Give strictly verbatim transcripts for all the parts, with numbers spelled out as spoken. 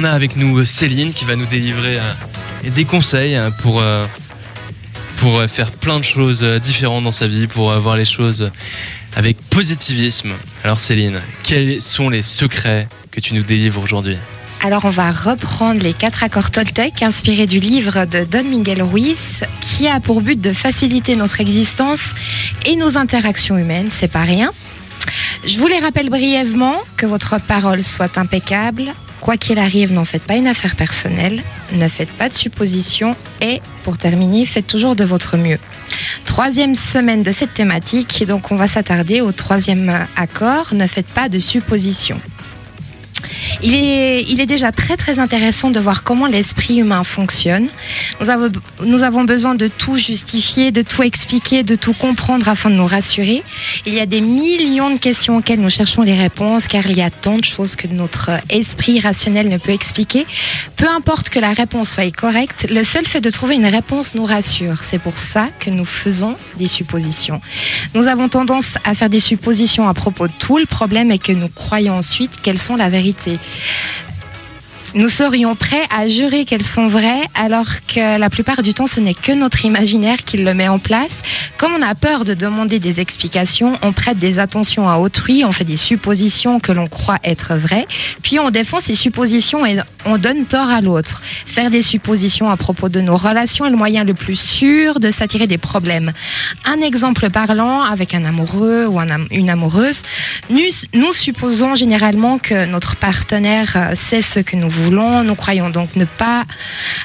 on a avec nous Céline qui va nous délivrer euh, des conseils pour, euh, pour faire plein de choses différentes dans sa vie, pour voir les choses avec positivisme. Alors Céline, quels sont les secrets que tu nous délivres aujourd'hui ? Alors on va reprendre les quatre accords Toltec inspirés du livre de Don Miguel Ruiz qui a pour but de faciliter notre existence et nos interactions humaines, c'est pas rien. Je vous les rappelle brièvement, que votre parole soit impeccable, quoi qu'il arrive, n'en faites pas une affaire personnelle, ne faites pas de suppositions et pour terminer, faites toujours de votre mieux. Troisième semaine de cette thématique, donc on va s'attarder au troisième accord, ne faites pas de suppositions. Il est, il est déjà très très intéressant de voir comment l'esprit humain fonctionne. Nous avons, nous avons besoin de tout justifier, de tout expliquer, de tout comprendre afin de nous rassurer. Il y a des millions de questions auxquelles nous cherchons les réponses, car il y a tant de choses que notre esprit rationnel ne peut expliquer. Peu importe que la réponse soit correcte, le seul fait de trouver une réponse nous rassure. C'est pour ça que nous faisons des suppositions. Nous avons tendance à faire des suppositions à propos de tout. Le problème est que nous croyons ensuite qu'elles sont la vérité. Nous serions prêts à jurer qu'elles sont vraies, alors que la plupart du temps, ce n'est que notre imaginaire qui le met en place. Comme on a peur de demander des explications, on prête des attentions à autrui, on fait des suppositions que l'on croit être vraies, puis on défend ces suppositions et on donne tort à l'autre. Faire des suppositions à propos de nos relations est le moyen le plus sûr de s'attirer des problèmes. Un exemple parlant avec un amoureux ou une amoureuse, nous, nous supposons généralement que notre partenaire sait ce que nous voulons. Voulons, nous croyons donc ne pas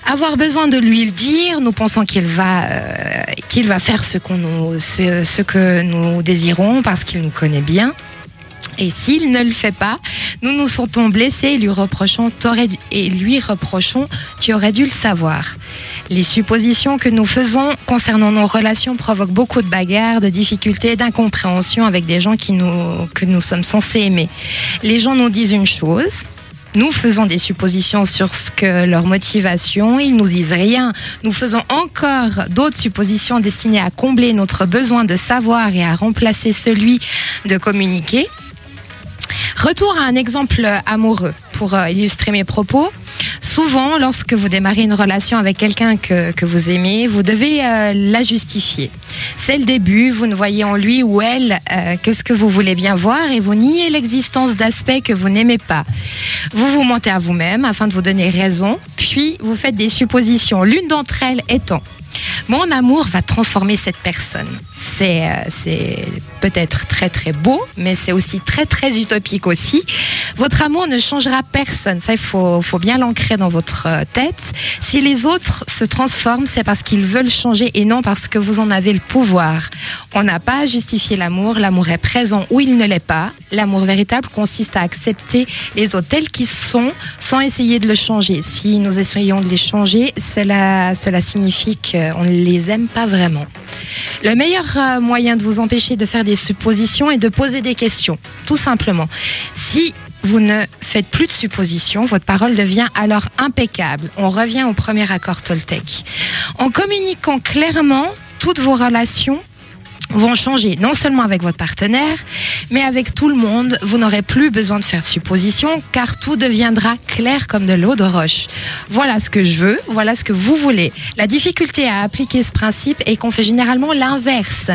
avoir besoin de lui le dire, nous pensons qu'il va, euh, qu'il va faire ce, qu'on nous, ce, ce que nous désirons parce qu'il nous connaît bien. Et s'il ne le fait pas, nous nous sentons blessés et lui reprochons, et lui reprochons « tu aurais dû le savoir ». Les suppositions que nous faisons concernant nos relations provoquent beaucoup de bagarres, de difficultés, d'incompréhensions avec des gens qui nous, que nous sommes censés aimer. Les gens nous disent une chose. Nous faisons des suppositions sur ce que leur motivation, ils nous disent rien. Nous faisons encore d'autres suppositions destinées à combler notre besoin de savoir et à remplacer celui de communiquer. Retour à un exemple amoureux pour illustrer mes propos. Souvent, lorsque vous démarrez une relation avec quelqu'un que, que vous aimez, vous devez euh, la justifier. C'est le début, vous ne voyez en lui ou elle euh, que ce que vous voulez bien voir et vous niez l'existence d'aspects que vous n'aimez pas. Vous vous mentez à vous-même afin de vous donner raison, puis vous faites des suppositions, l'une d'entre elles étant « Mon amour va transformer cette personne ». C'est, c'est peut-être très très beau, mais c'est aussi très très utopique aussi. Votre amour ne changera personne, ça il faut, faut bien l'ancrer dans votre tête. Si les autres se transforment, c'est parce qu'ils veulent changer et non parce que vous en avez le pouvoir. On n'a pas à justifier l'amour, l'amour est présent ou il ne l'est pas. L'amour véritable consiste à accepter les autres tels qu'ils sont sans essayer de le changer. Si nous essayons de les changer, cela, cela signifie qu'on ne les aime pas vraiment. Le meilleur moyen de vous empêcher de faire des suppositions est de poser des questions, tout simplement. Si vous ne faites plus de suppositions, votre parole devient alors impeccable. On revient au premier accord Toltec. En communiquant clairement, toutes vos relations vont changer, non seulement avec votre partenaire, mais avec tout le monde. Vous n'aurez plus besoin de faire de suppositions, car tout deviendra clair comme de l'eau de roche. Voilà ce que je veux, voilà ce que vous voulez. La difficulté à appliquer ce principe est qu'on fait généralement l'inverse.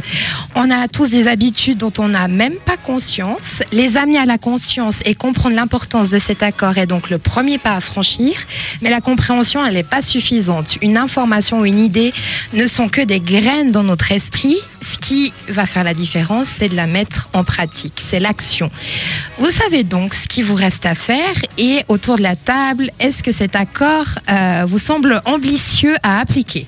On a tous des habitudes dont on n'a même pas conscience. Les amener à la conscience et comprendre l'importance de cet accord est donc le premier pas à franchir, mais la compréhension, elle n'est pas suffisante. Une information ou une idée ne sont que des graines dans notre esprit. Ce qui va faire la différence, c'est de la mettre en pratique, c'est l'action. Vous savez donc ce qui vous reste à faire et autour de la table, est-ce que cet accord euh, vous semble ambitieux à appliquer ?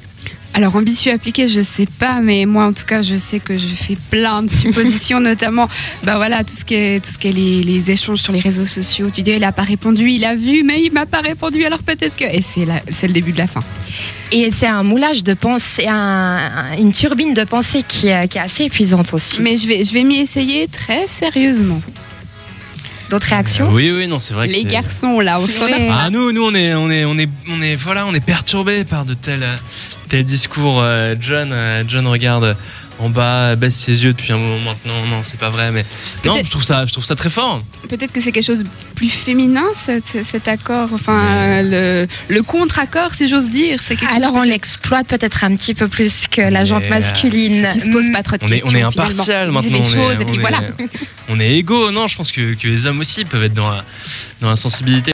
Alors ambitieux à appliquer, je sais pas, mais moi en tout cas, je sais que je fais plein de suppositions, notamment, bah voilà, tout ce qui est, tout ce qui est les, les échanges sur les réseaux sociaux. Tu dis, il a pas répondu, il a vu, mais il m'a pas répondu, alors peut-être que, et c'est, la, c'est le début de la fin. Et c'est un moulage de pensée, un, une turbine de pensée qui, qui est assez épuisante aussi. Mais je vais, je vais m'y essayer très sérieusement. D'autres réactions ? Oui, oui, non, c'est vrai que les c'est... garçons, là, on s'en oui. Ah, nous, nous, on est, on est, on est, on est, voilà, on est perturbés par de tels, tels discours. Euh, John, euh, John regarde, en bas, baisse les yeux depuis un moment maintenant, non, c'est pas vrai, mais peut-être... non, je trouve ça, je trouve ça très fort. Peut-être que c'est quelque chose de plus féminin, cet, cet accord, enfin mais... le, le contre-accord, si j'ose dire. C'est alors on l'exploite peut-être un petit peu plus que la jante mais... masculine. Qui se pose pas trop de on questions. Est, on est impartial maintenant. On, choses, est, on, est, voilà. on est égaux, non, je pense que, que les hommes aussi peuvent être dans la, dans la sensibilité.